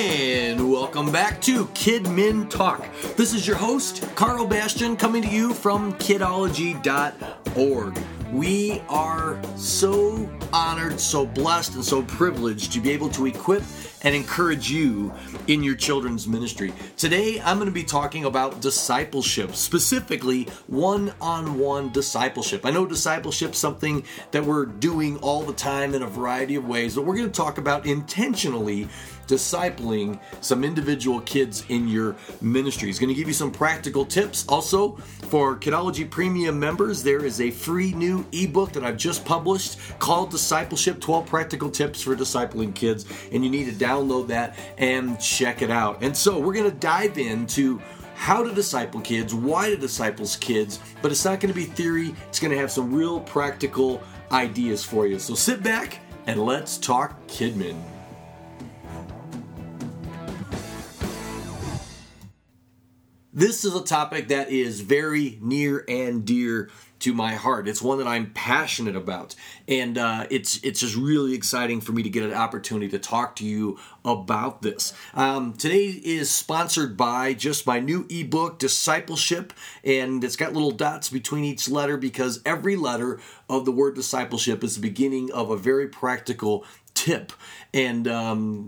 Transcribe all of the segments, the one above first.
And welcome back to Kid Min Talk. This is your host, Carl Bastian, coming to you from Kidology.org. We are so honored, so blessed, and so privileged to be able to equip and encourage you in your children's ministry. Today, I'm going to be talking about discipleship, specifically one-on-one discipleship. I know discipleship is something that we're doing all the time in a variety of ways, but we're going to talk about intentionally discipling some individual kids in your ministry. It's going to give you some practical tips. Also, for Kidology Premium members, there is a free new ebook that I've just published called Discipleship, 12 Practical Tips for Discipling Kids, and you need to download that and check it out. And so we're going to dive into how to disciple kids, why to disciple kids, but it's not going to be theory. It's going to have some real practical ideas for you. So sit back and let's talk Kidmin. This is a topic that is very near and dear to my heart. It's one that I'm passionate about, and it's just really exciting for me to get an opportunity to talk to you about this. Today is sponsored by just my new ebook, Discipleship, and it's got little dots between each letter because every letter of the word discipleship is the beginning of a very practical tip. And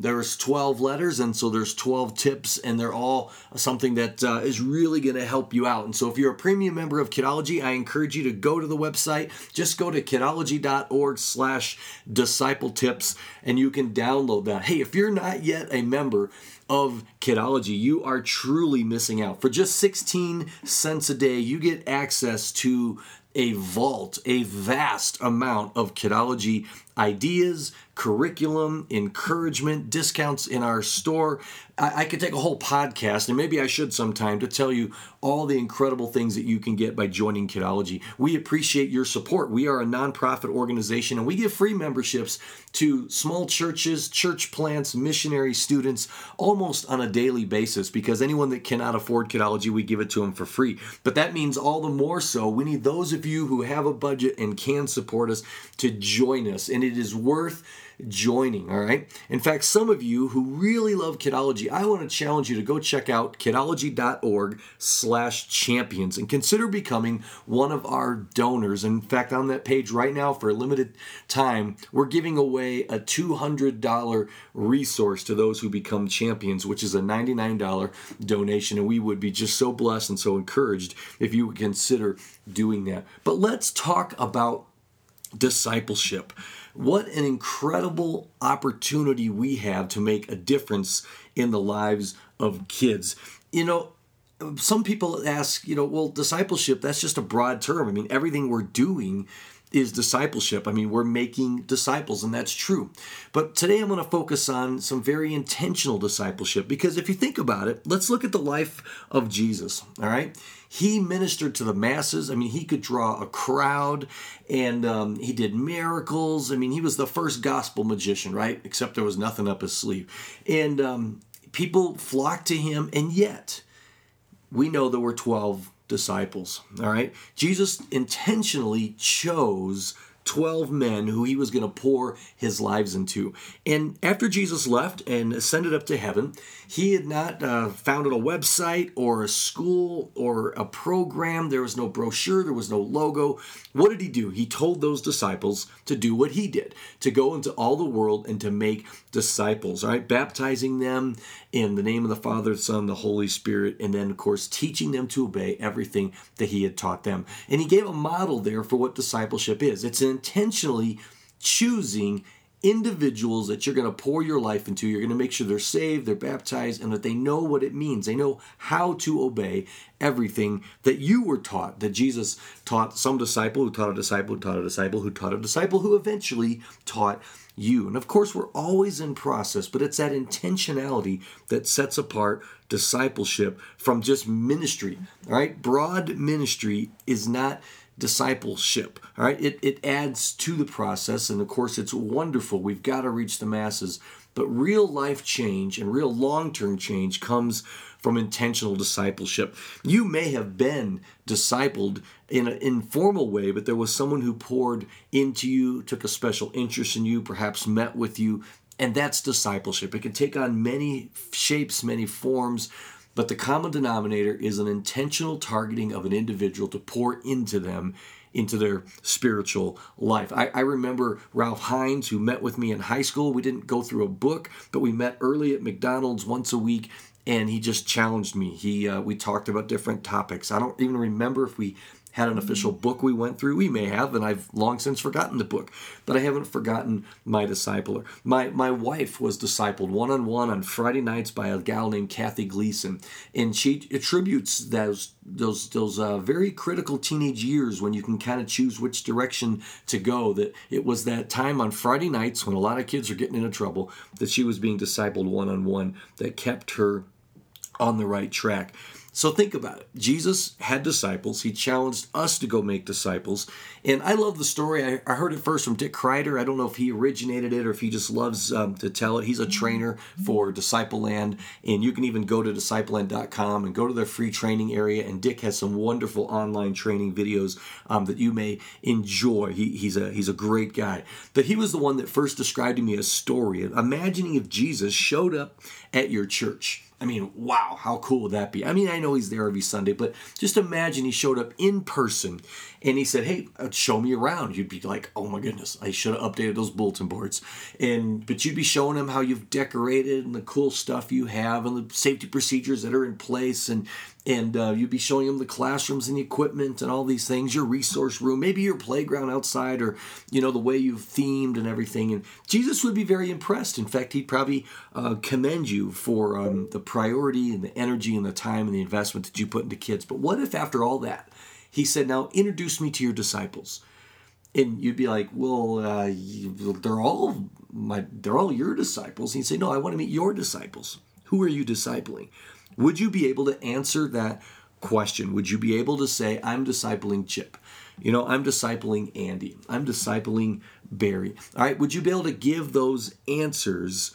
there's 12 letters, and so there's 12 tips, and they're all something that is really going to help you out. And so if you're a premium member of Kidology, I encourage you to go to the website. Just go to kidology.org/discipletips, and you can download that. Hey, if you're not yet a member of Kidology, you are truly missing out. For just 16 cents a day, you get access to a vast amount of Kidology ideas, curriculum, encouragement, discounts in our store. I could take a whole podcast, and maybe I should sometime, to tell you all the incredible things that you can get by joining Kidology. We appreciate your support. We are a nonprofit organization, and we give free memberships to small churches, church plants, missionary students, almost on a daily basis, because anyone that cannot afford Kidology, we give it to them for free. But that means all the more so, we need those of you who have a budget and can support us to join us, and it is worth joining, all right? In fact, some of you who really love Kidology, I want to challenge you to go check out kidology.org/champions and consider becoming one of our donors. In fact, on that page right now, for a limited time, we're giving away a $200 resource to those who become champions, which is a $99 donation, and we would be just so blessed and so encouraged if you would consider doing that. But let's talk about discipleship. What an incredible opportunity we have to make a difference in the lives of kids. You know, some people ask, well, discipleship, that's just a broad term. I mean, everything we're doing is discipleship. I mean, we're making disciples, and that's true. But today I'm going to focus on some very intentional discipleship, because if you think about it, let's look at the life of Jesus, all right? He ministered to the masses. I mean, he could draw a crowd, and he did miracles. I mean, he was the first gospel magician, right? Except there was nothing up his sleeve. And people flocked to him, and yet we know there were 12 disciples, all right? Jesus intentionally chose 12 men who he was going to pour his lives into. And after Jesus left and ascended up to heaven, he had not founded a website or a school or a program. There was no brochure. There was no logo. What did he do? He told those disciples to do what he did, to go into all the world and to make disciples, all right? Baptizing them in the name of the Father, the Son, the Holy Spirit, and then, of course, teaching them to obey everything that he had taught them. And he gave a model there for what discipleship is. It's intentionally choosing individuals that you're going to pour your life into. You're going to make sure they're saved, they're baptized, and that they know what it means. They know how to obey everything that you were taught, that Jesus taught some disciple, who taught a disciple, who taught a disciple, who taught a disciple, who eventually taught you. And of course, we're always in process, but it's that intentionality that sets apart discipleship from just ministry, all right? Broad ministry is not discipleship, all right? It adds to the process, and of course, it's wonderful. We've got to reach the masses, but real life change and real long-term change comes from intentional discipleship. You may have been discipled in an informal way, but there was someone who poured into you, took a special interest in you, perhaps met with you, And that's discipleship. It can take on many shapes, many forms, but the common denominator is an intentional targeting of an individual to pour into them, into their spiritual life. I remember Ralph Hines, who met with me in high school. We didn't go through a book, but we met early at McDonald's once a week, and he just challenged me. We talked about different topics. I don't even remember if we had an official book we went through. We may have, and I've long since forgotten the book, but I haven't forgotten my discipler. My wife was discipled one-on-one on Friday nights by a gal named Kathy Gleason, and she attributes those very critical teenage years when you can kind of choose which direction to go, that it was that time on Friday nights when a lot of kids are getting into trouble that she was being discipled one-on-one that kept her on the right track. So think about it. Jesus had disciples. He challenged us to go make disciples. And I love the story. I heard it first from Dick Kreider. I don't know if he originated it or if he just loves to tell it. He's a trainer for DiscipleLand. And you can even go to DiscipleLand.com and go to their free training area. And Dick has some wonderful online training videos that you may enjoy. He's a great guy. But he was the one that first described to me a story of imagining if Jesus showed up at your church. I mean, wow, how cool would that be? I mean, I know he's there every Sunday, but just imagine he showed up in person and he said, hey, show me around. You'd be like, oh my goodness, I should have updated those bulletin boards. But you'd be showing him how you've decorated and the cool stuff you have and the safety procedures that are in place. And you'd be showing them the classrooms and the equipment and all these things, your resource room, maybe your playground outside, or, you know, the way you've themed and everything. And Jesus would be very impressed. In fact, he'd probably commend you for the priority and the energy and the time and the investment that you put into kids. But what if after all that, he said, now introduce me to your disciples? And you'd be like, well, they're all your disciples. And he'd say, no, I want to meet your disciples. Who are you discipling? Would you be able to answer that question? Would you be able to say, I'm discipling Chip? You know, I'm discipling Andy. I'm discipling Barry. All right, would you be able to give those answers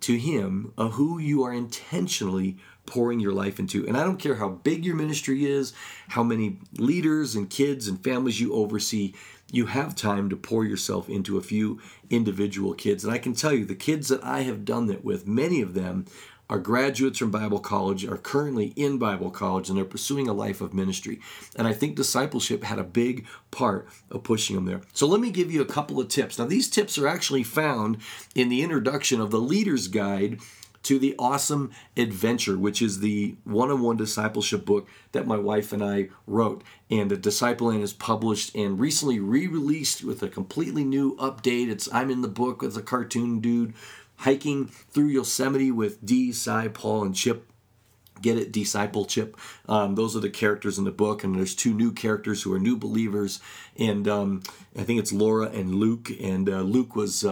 to him of who you are intentionally pouring your life into? And I don't care how big your ministry is, how many leaders and kids and families you oversee, you have time to pour yourself into a few individual kids. And I can tell you, the kids that I have done that with, many of them are graduates from Bible college, are currently in Bible college, and they're pursuing a life of ministry. And I think discipleship had a big part of pushing them there. So let me give you a couple of tips. Now, these tips are actually found in the introduction of the Leader's Guide to the Awesome Adventure, which is the one-on-one discipleship book that my wife and I wrote. And the DiscipleLand is published and recently re-released with a completely new update. I'm in the book as a cartoon dude, hiking through Yosemite with Dee, Cy, Paul, and Chip. Get it? Disciple Chip. Those are the characters in the book, and there's two new characters who are new believers, and I think it's Laura and Luke, and Luke was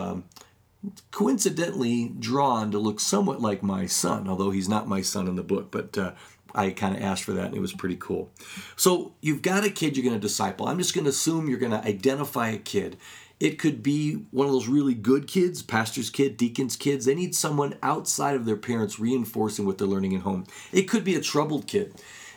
coincidentally drawn to look somewhat like my son, although he's not my son in the book, but I kind of asked for that, and it was pretty cool. So you've got a kid you're going to disciple. I'm just going to assume you're going to identify a kid. It could be one of those really good kids, pastor's kid, deacon's kids. They need someone outside of their parents reinforcing what they're learning at home. It could be a troubled kid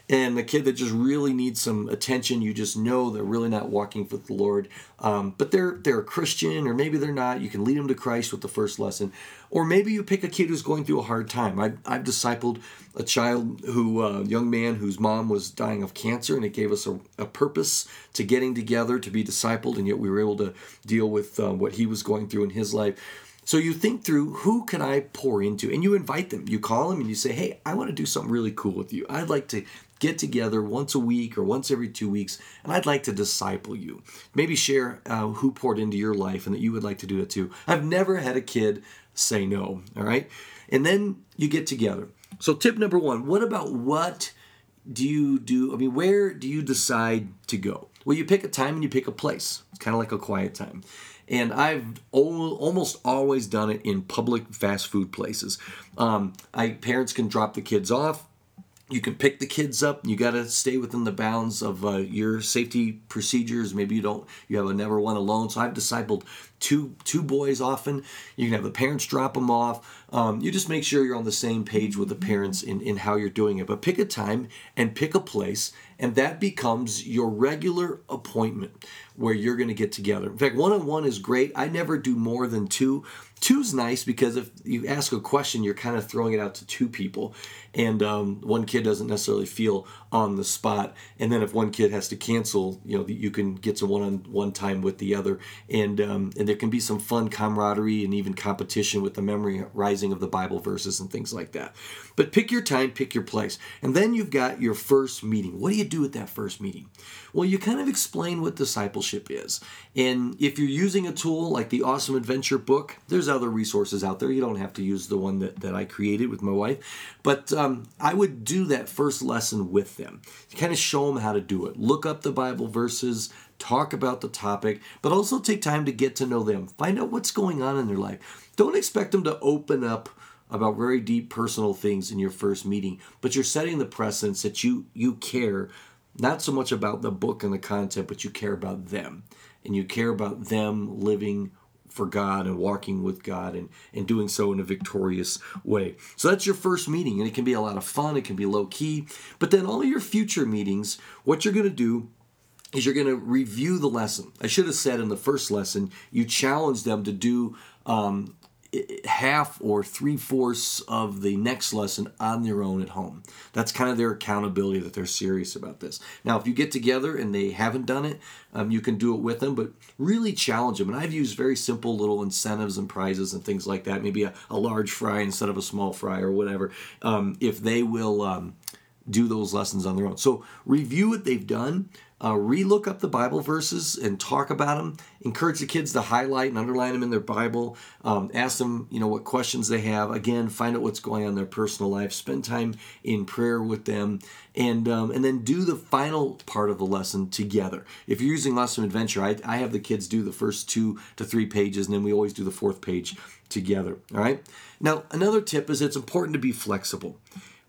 and a kid that just really needs some attention. You just know they're really not walking with the Lord, but they're a Christian, or maybe they're not. You can lead them to Christ with the first lesson. Or maybe you pick a kid who's going through a hard time. I've discipled a child young man whose mom was dying of cancer, and it gave us a purpose to getting together to be discipled, and yet we were able to deal with what he was going through in his life. So you think through, who can I pour into? And you invite them. You call them and you say, hey, I want to do something really cool with you. I'd like to get together once a week or once every 2 weeks, and I'd like to disciple you. Maybe share who poured into your life and that you would like to do that too. I've never had a kid say no, all right? And then you get together. So tip number one, what do you do? I mean, where do you decide to go? Well, you pick a time and you pick a place. It's kind of like a quiet time. And I've almost always done it in public fast food places. Parents can drop the kids off. You can pick the kids up. You got to stay within the bounds of your safety procedures. Maybe you have a never one alone. So I've discipled two boys often. You can have the parents drop them off. You just make sure you're on the same page with the parents in how you're doing it. But pick a time and pick a place, and that becomes your regular appointment where you're going to get together. In fact, one-on-one is great. I never do more than two. Two's nice because if you ask a question, you're kind of throwing it out to two people, and one kid doesn't necessarily feel on the spot. And then if one kid has to cancel, you know, you can get some one-on-one time with the other, and there can be some fun camaraderie and even competition with the memorizing of the Bible verses and things like that. But pick your time, pick your place, and then you've got your first meeting. What do you do at that first meeting? Well, you kind of explain what discipleship is, and if you're using a tool like the Awesome Adventure book, there's other resources out there. You don't have to use the one that I created with my wife, but I would do that first lesson with them. You kind of show them how to do it. Look up the Bible verses, talk about the topic, but also take time to get to know them. Find out what's going on in their life. Don't expect them to open up about very deep personal things in your first meeting, but you're setting the precedence that you care not so much about the book and the content, but you care about them, and you care about them living for God and walking with God and doing so in a victorious way. So that's your first meeting, and it can be a lot of fun. It can be low key, but then all of your future meetings, what you're going to do is you're going to review the lesson. I should have said in the first lesson, you challenge them to do half or three-fourths of the next lesson on their own at home. That's kind of their accountability, that they're serious about this. Now, if you get together and they haven't done it, you can do it with them, but really challenge them. And I've used very simple little incentives and prizes and things like that, maybe a large fry instead of a small fry or whatever, if they will do those lessons on their own. So review what they've done. Relook up the Bible verses and talk about them. Encourage the kids to highlight and underline them in their Bible. Ask them, what questions they have. Again, find out what's going on in their personal life. Spend time in prayer with them, and then do the final part of the lesson together. If you're using Lesson Adventure, I have the kids do the first 2 to 3 pages, and then we always do the fourth page together. All right. Now, another tip is it's important to be flexible.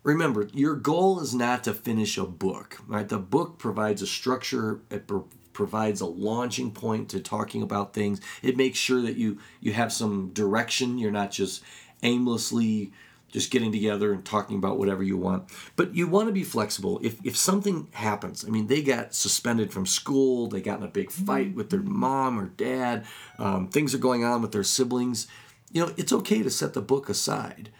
Remember, your goal is not to finish a book, right? The book provides a structure, it provides a launching point to talking about things. It makes sure that you have some direction. You're not just aimlessly just getting together and talking about whatever you want. But you want to be flexible. If something happens, they got suspended from school, they got in a big fight with their mom or dad, things are going on with their siblings, it's okay to set the book aside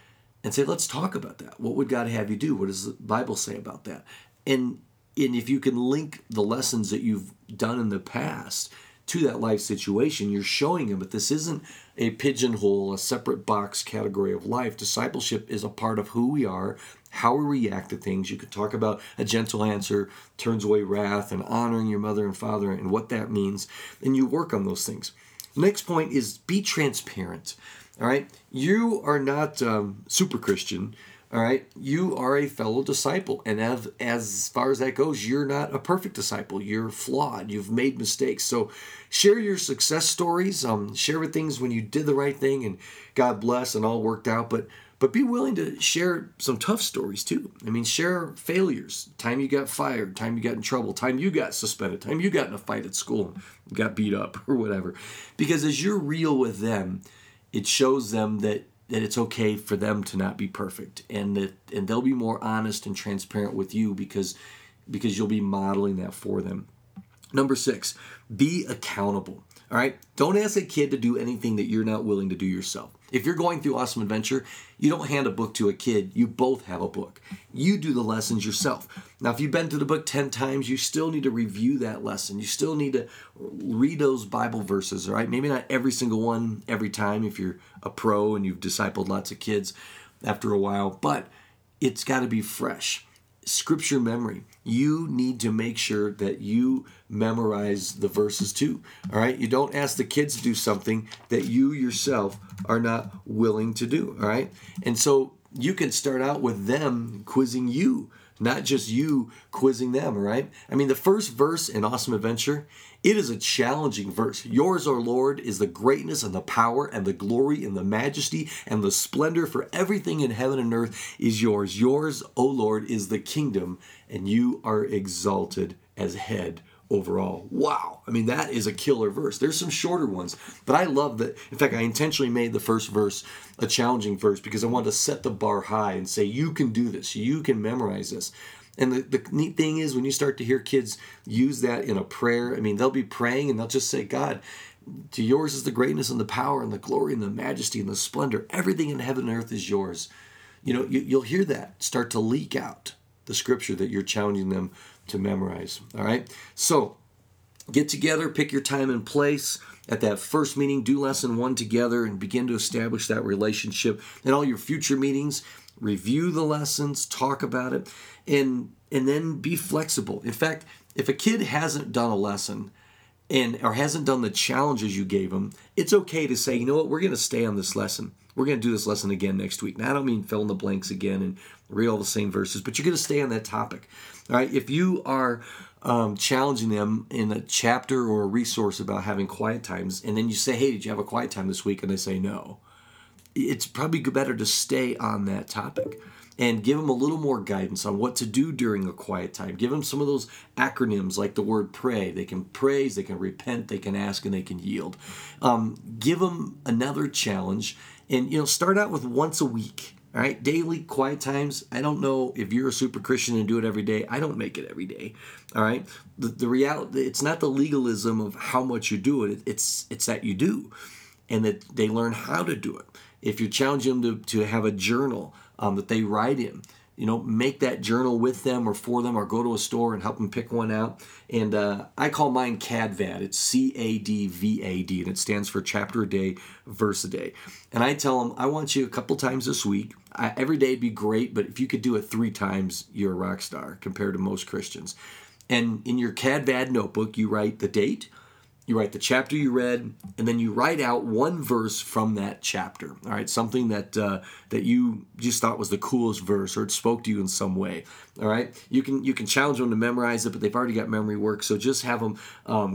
and say, let's talk about that. What would God have you do? What does the Bible say about that? And if you can link the lessons that you've done in the past to that life situation, you're showing them that this isn't a pigeonhole, a separate box category of life. Discipleship is a part of who we are, how we react to things. You could talk about a gentle answer turns away wrath and honoring your mother and father and what that means. And you work on those things. The next point is be transparent. All right, you are not super Christian. All right, you are a fellow disciple, and as far as that goes, you're not a perfect disciple. You're flawed. You've made mistakes. So, share your success stories. Share with things when you did the right thing and God bless and all worked out. But be willing to share some tough stories too. Share failures. Time you got fired. Time you got in trouble. Time you got suspended. Time you got in a fight at school, got beat up or whatever. Because as you're real with them, it shows them that it's okay for them to not be perfect, and they'll be more honest and transparent with you because you'll be modeling that for them. Number 6, be accountable. All right? Don't ask a kid to do anything that you're not willing to do yourself. If you're going through Awesome Adventure, you don't hand a book to a kid. You both have a book. You do the lessons yourself. Now, if you've been through the book 10 times, you still need to review that lesson. You still need to read those Bible verses, all right? Maybe not every single one every time if you're a pro and you've discipled lots of kids after a while, but it's got to be fresh. Scripture memory. You need to make sure that you memorize the verses too, all right? You don't ask the kids to do something that you yourself are not willing to do, all right? And so you can start out with them quizzing you, not just you quizzing them, all right? The first verse in Awesome Adventure, it is a challenging verse. Yours, O Lord, is the greatness and the power and the glory and the majesty and the splendor, for everything in heaven and earth is yours. Yours, O Lord, is the kingdom, and you are exalted as head overall. Wow. That is a killer verse. There's some shorter ones, but I love that. In fact, I intentionally made the first verse a challenging verse because I wanted to set the bar high and say, you can do this. You can memorize this. And the neat thing is when you start to hear kids use that in a prayer, they'll be praying and they'll just say, God, To yours is the greatness and the power and the glory and the majesty and the splendor. Everything in heaven and earth is yours. You know, you'll hear that start to leak out, the scripture that you're challenging them to memorize. All right? So get together, pick your time and place. At that first meeting, do lesson one together and begin to establish that relationship. In all your future meetings, review the lessons, talk about it, and then be flexible. In fact, if a kid hasn't done a lesson or hasn't done the challenges you gave them, it's okay to say, you know what, we're going to stay on this lesson. We're going to do this lesson again next week. Now, I don't mean fill in the blanks again and read all the same verses, but you're going to stay on that topic. All right. If you are challenging them in a chapter or a resource about having quiet times, and then you say, hey, did you have a quiet time this week? And they say no. It's probably better to stay on that topic and give them a little more guidance on what to do during a quiet time. Give them some of those acronyms like the word pray. They can praise, they can repent, they can ask, and they can yield. Give them another challenge. And, you know, start out with once a week, all right? Daily quiet times. I don't know if you're a super Christian and do it every day. I don't make it every day, all right? The reality, it's not the legalism of how much you do it. It's that you do and that they learn how to do it. If you're challenging them to have a journal that they write in, you know, make that journal with them or for them, or go to a store and help them pick one out. And I call mine CADVAD. It's C-A-D-V-A-D, and it stands for chapter a day, verse a day. And I tell them, I want you a couple times this week. Every day would be great, but if you could do it 3 times, you're a rock star compared to most Christians. And in your CADVAD notebook, you write the date, you write the chapter you read, and then you write out one verse from that chapter. All right, something that you just thought was the coolest verse, or it spoke to you in some way. All right, you can challenge them to memorize it, but they've already got memory work, so just have them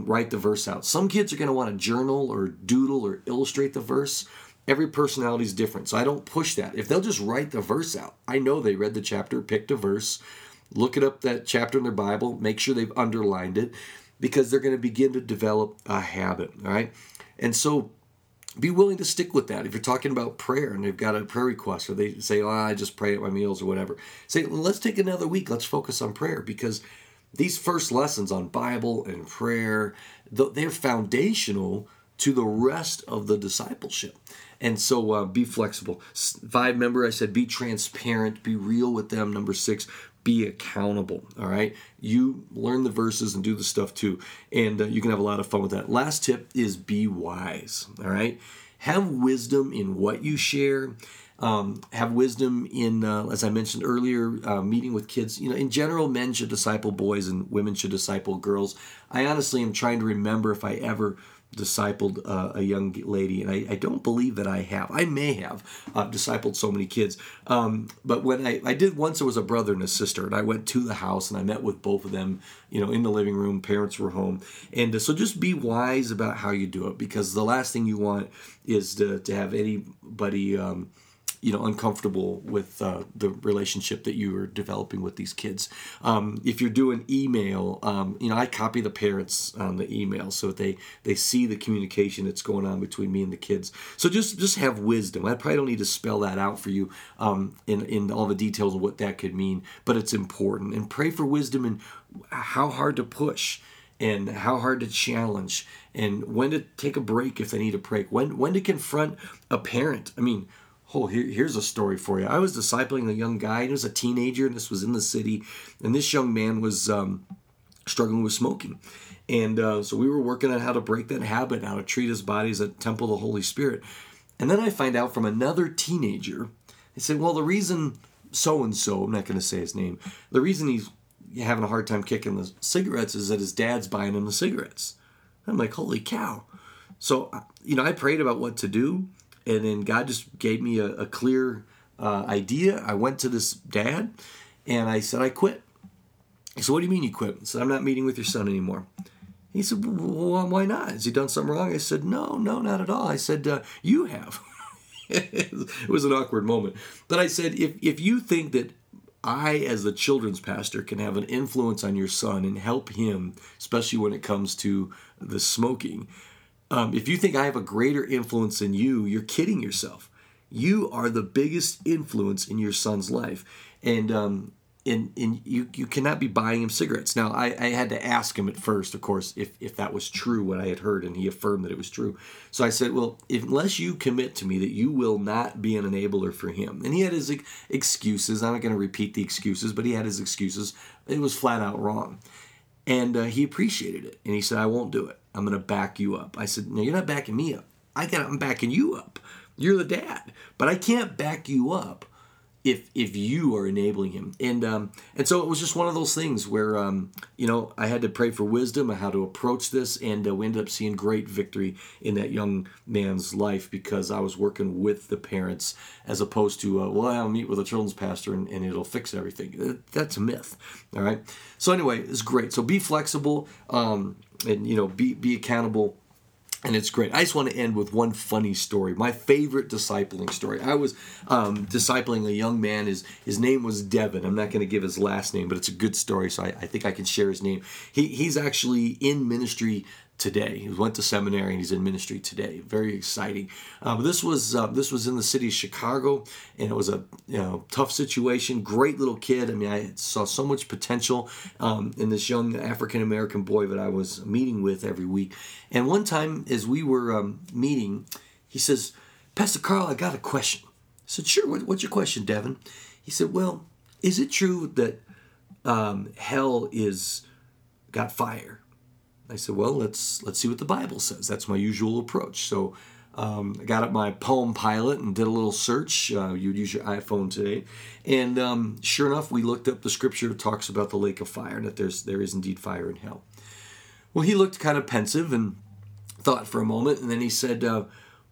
write the verse out. Some kids are going to want to journal or doodle or illustrate the verse. Every personality is different, so I don't push that. If they'll just write the verse out, I know they read the chapter, picked a verse, look it up that chapter in their Bible, make sure they've underlined it, because they're going to begin to develop a habit, all right? And so be willing to stick with that. If you're talking about prayer and they've got a prayer request, or they say, oh, I just pray at my meals or whatever, say, well, let's take another week. Let's focus on prayer, because these first lessons on Bible and prayer, they're foundational to the rest of the discipleship. And so be flexible. 5, remember I said be transparent, be real with them. Number 6, be accountable, all right? You learn the verses and do the stuff too, and you can have a lot of fun with that. Last tip is be wise, all right? Have wisdom in what you share. Have wisdom in, as I mentioned earlier, meeting with kids. You know, in general, men should disciple boys and women should disciple girls. I honestly am trying to remember if I ever discipled a young lady, and I don't believe that I have. I may have discipled so many kids, but when I did once, there was a brother and a sister, and I went to the house and I met with both of them, you know, in the living room. Parents were home, and so just be wise about how you do it, because the last thing you want is to have anybody you know, uncomfortable with the relationship that you are developing with these kids. If you're doing email, you know, I copy the parents on the email so that they see the communication that's going on between me and the kids. So just have wisdom. I probably don't need to spell that out for you in all the details of what that could mean, but it's important. And pray for wisdom in how hard to push and how hard to challenge and when to take a break if they need a break, when to confront a parent. I mean, oh, here's a story for you. I was discipling a young guy. He was a teenager, and this was in the city. And this young man was struggling with smoking. And so we were working on how to break that habit, how to treat his body as a temple of the Holy Spirit. And then I find out from another teenager, they said, well, the reason so-and-so, I'm not going to say his name, the reason he's having a hard time kicking the cigarettes is that his dad's buying him the cigarettes. I'm like, holy cow. So, you know, I prayed about what to do. And then God just gave me a clear idea. I went to this dad, and I said, I quit. He said, what do you mean you quit? I said, I'm not meeting with your son anymore. He said, well, why not? Has he done something wrong? I said, no, not at all. I said, you have. It was an awkward moment. But I said, if you think that I, as the children's pastor, can have an influence on your son and help him, especially when it comes to the smoking, if you think I have a greater influence than you, you're kidding yourself. You are the biggest influence in your son's life. And and you cannot be buying him cigarettes. Now, I had to ask him at first, of course, if that was true, what I had heard, and he affirmed that it was true. So I said, well, unless you commit to me that you will not be an enabler for him. And he had his excuses. I'm not going to repeat the excuses, but he had his excuses. It was flat out wrong. And he appreciated it. And he said, I won't do it. I'm going to back you up. I said, no, you're not backing me up. I'm backing you up. You're the dad. But I can't back you up if you are enabling him. And so it was just one of those things where, I had to pray for wisdom on how to approach this, and we ended up seeing great victory in that young man's life because I was working with the parents as opposed to, I'll meet with a children's pastor and it'll fix everything. That's a myth, all right? So anyway, it's great. So be flexible and be accountable. And it's great. I just want to end with one funny story, my favorite discipling story. I was discipling a young man. His name was Devin. I'm not going to give his last name, but it's a good story, so I think I can share his name. He's actually in ministry today. He went to seminary and he's in ministry today. Very exciting. This was in the city of Chicago, and it was a tough situation. Great little kid. I mean, I saw so much potential in this young African American boy that I was meeting with every week. And one time, as we were meeting, he says, "Pastor Carl, I got a question." I said, "Sure. What's your question, Devin?" He said, "Well, is it true that hell is got fire?" I said, well, let's see what the Bible says. That's my usual approach. So I got up my Palm Pilot and did a little search. You'd use your iPhone today. And sure enough, we looked up the scripture that talks about the lake of fire and that there is indeed fire in hell. Well, he looked kind of pensive and thought for a moment. And then he said, well,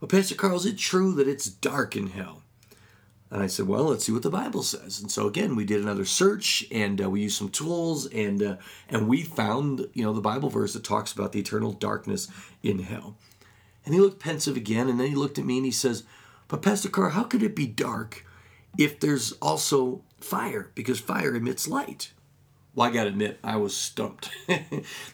Pastor Carl, is it true that it's dark in hell? And I said, well, let's see what the Bible says. And so again, we did another search, and we used some tools, and we found, the Bible verse that talks about the eternal darkness in hell. And he looked pensive again, and then he looked at me and he says, but Pastor Carr, how could it be dark if there's also fire? Because fire emits light. Well, I got to admit, I was stumped. And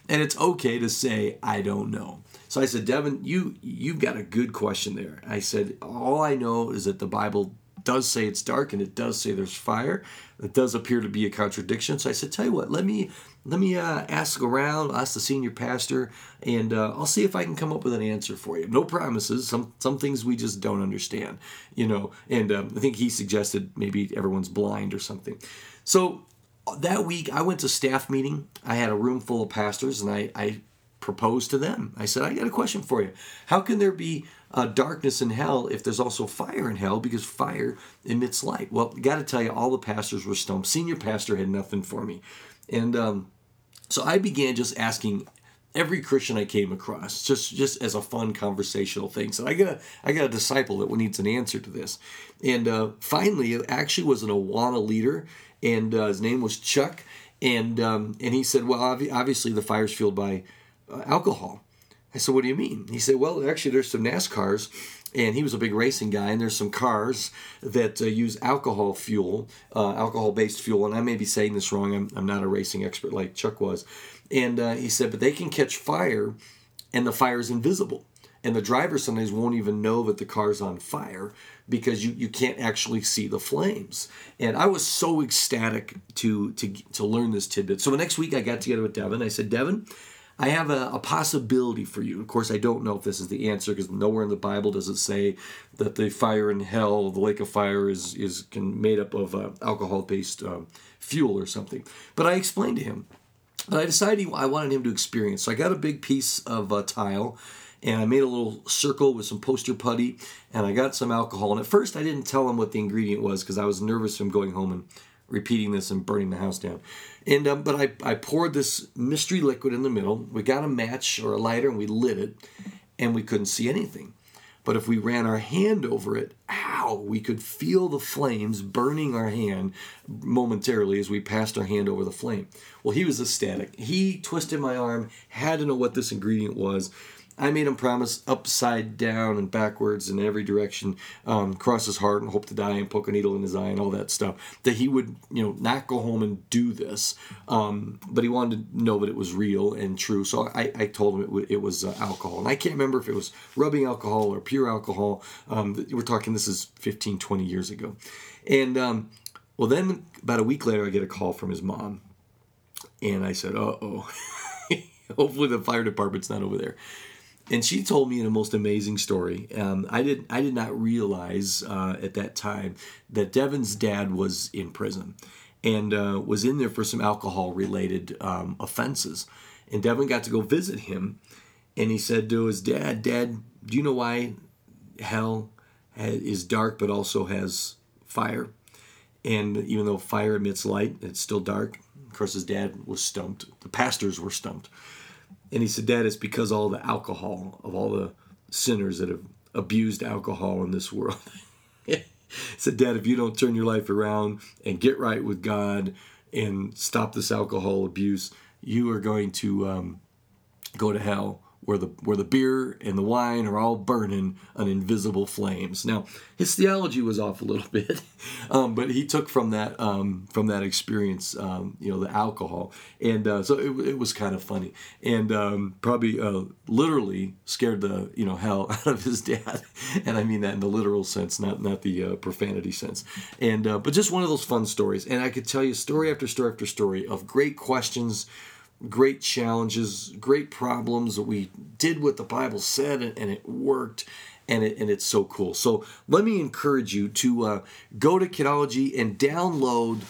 it's okay to say, I don't know. So I said, Devin, you've got a good question there. I said, all I know is that the Bible does say it's dark, and it does say there's fire. It does appear to be a contradiction. So I said, tell you what, let me ask around, ask the senior pastor, and I'll see if I can come up with an answer for you. No promises. Some things we just don't understand, And I think he suggested maybe everyone's blind or something. So that week I went to staff meeting. I had a room full of pastors, and I proposed to them. I said, I got a question for you. How can there be darkness in hell if there's also fire in hell, because fire emits light? Well, got to tell you, all the pastors were stumped. Senior pastor had nothing for me. And so I began just asking every Christian I came across, just as a fun conversational thing. So I got a disciple that needs an answer to this. And finally, it actually was an Awana leader, and his name was Chuck. And he said, well, obviously the fire's fueled by alcohol. I said, what do you mean? He said, well, actually, there's some NASCARs, and he was a big racing guy, and there's some cars that use alcohol-based fuel, and I may be saying this wrong. I'm not a racing expert like Chuck was. And he said, but they can catch fire, and the fire is invisible, and the driver sometimes won't even know that the car's on fire because you can't actually see the flames. And I was so ecstatic to learn this tidbit. So the next week, I got together with Devin. I said, Devin, I have a possibility for you. Of course, I don't know if this is the answer because nowhere in the Bible does it say that the fire in hell, the lake of fire, is made up of alcohol-based fuel or something. But I explained to him. But I decided I wanted him to experience. So I got a big piece of tile, and I made a little circle with some poster putty, and I got some alcohol. And at first, I didn't tell him what the ingredient was because I was nervous from going home and repeating this and burning the house down. And but I poured this mystery liquid in the middle. We got a match or a lighter, and we lit it, and we couldn't see anything. But if we ran our hand over it, we could feel the flames burning our hand momentarily as we passed our hand over the flame. Well, he was ecstatic. He twisted my arm, had to know what this ingredient was. I made him promise upside down and backwards in every direction, cross his heart and hope to die and poke a needle in his eye and all that stuff, that he would, not go home and do this. But he wanted to know that it was real and true. So I told him it was alcohol. And I can't remember if it was rubbing alcohol or pure alcohol. We're talking, this is 15, 20 years ago. And Well, then about a week later, I get a call from his mom. And I said, uh-oh, hopefully the fire department's not over there. And she told me the most amazing story. I did not realize at that time that Devin's dad was in prison and was in there for some alcohol-related offenses. And Devin got to go visit him. And he said to his dad, "Dad, do you know why hell is dark but also has fire? And even though fire emits light, it's still dark." Of course, his dad was stumped. The pastors were stumped. And he said, "Dad, it's because all the alcohol of all the sinners that have abused alcohol in this world." He said, "Dad, if you don't turn your life around and get right with God and stop this alcohol abuse, you are going to go to hell, where the beer and the wine are all burning on invisible flames." Now, his theology was off a little bit, but he took from that experience, the alcohol, and so it was kind of funny, and probably literally scared the hell out of his dad, and I mean that in the literal sense, not the profanity sense, and but just one of those fun stories, and I could tell you story after story after story of great questions, great challenges, great problems that we did what the Bible said, and it worked, and it's so cool. So let me encourage you to go to Kidology and download,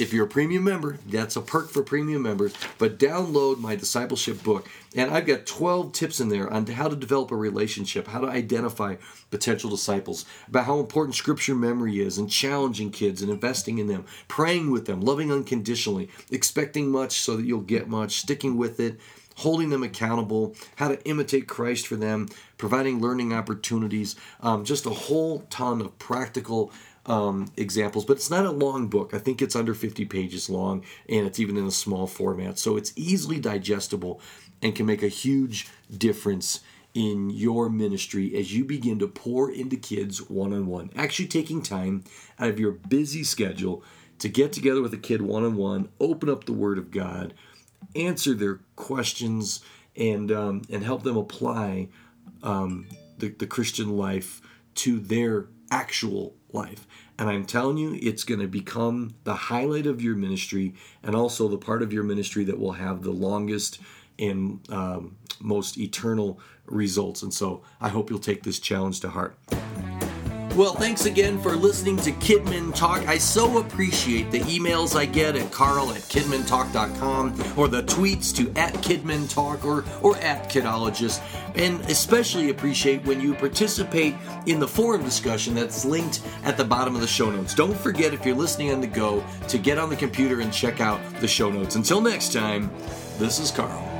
if you're a premium member, that's a perk for premium members, but download my discipleship book. And I've got 12 tips in there on how to develop a relationship, how to identify potential disciples, about how important scripture memory is and challenging kids and investing in them, praying with them, loving unconditionally, expecting much so that you'll get much, sticking with it, holding them accountable, how to imitate Christ for them, providing learning opportunities, just a whole ton of practical examples. But it's not a long book. I think it's under 50 pages long, and it's even in a small format. So it's easily digestible and can make a huge difference in your ministry as you begin to pour into kids one-on-one. Actually taking time out of your busy schedule to get together with a kid one-on-one, open up the Word of God, answer their questions, and help them apply the Christian life to their actual life. And I'm telling you, it's going to become the highlight of your ministry and also the part of your ministry that will have the longest and most eternal results. And so I hope you'll take this challenge to heart. Well, thanks again for listening to Kidman Talk. I so appreciate the emails I get at carl@kidmantalk.com or the tweets to @KidmanTalk or @Kidologist. And especially appreciate when you participate in the forum discussion that's linked at the bottom of the show notes. Don't forget, if you're listening on the go, to get on the computer and check out the show notes. Until next time, this is Carl.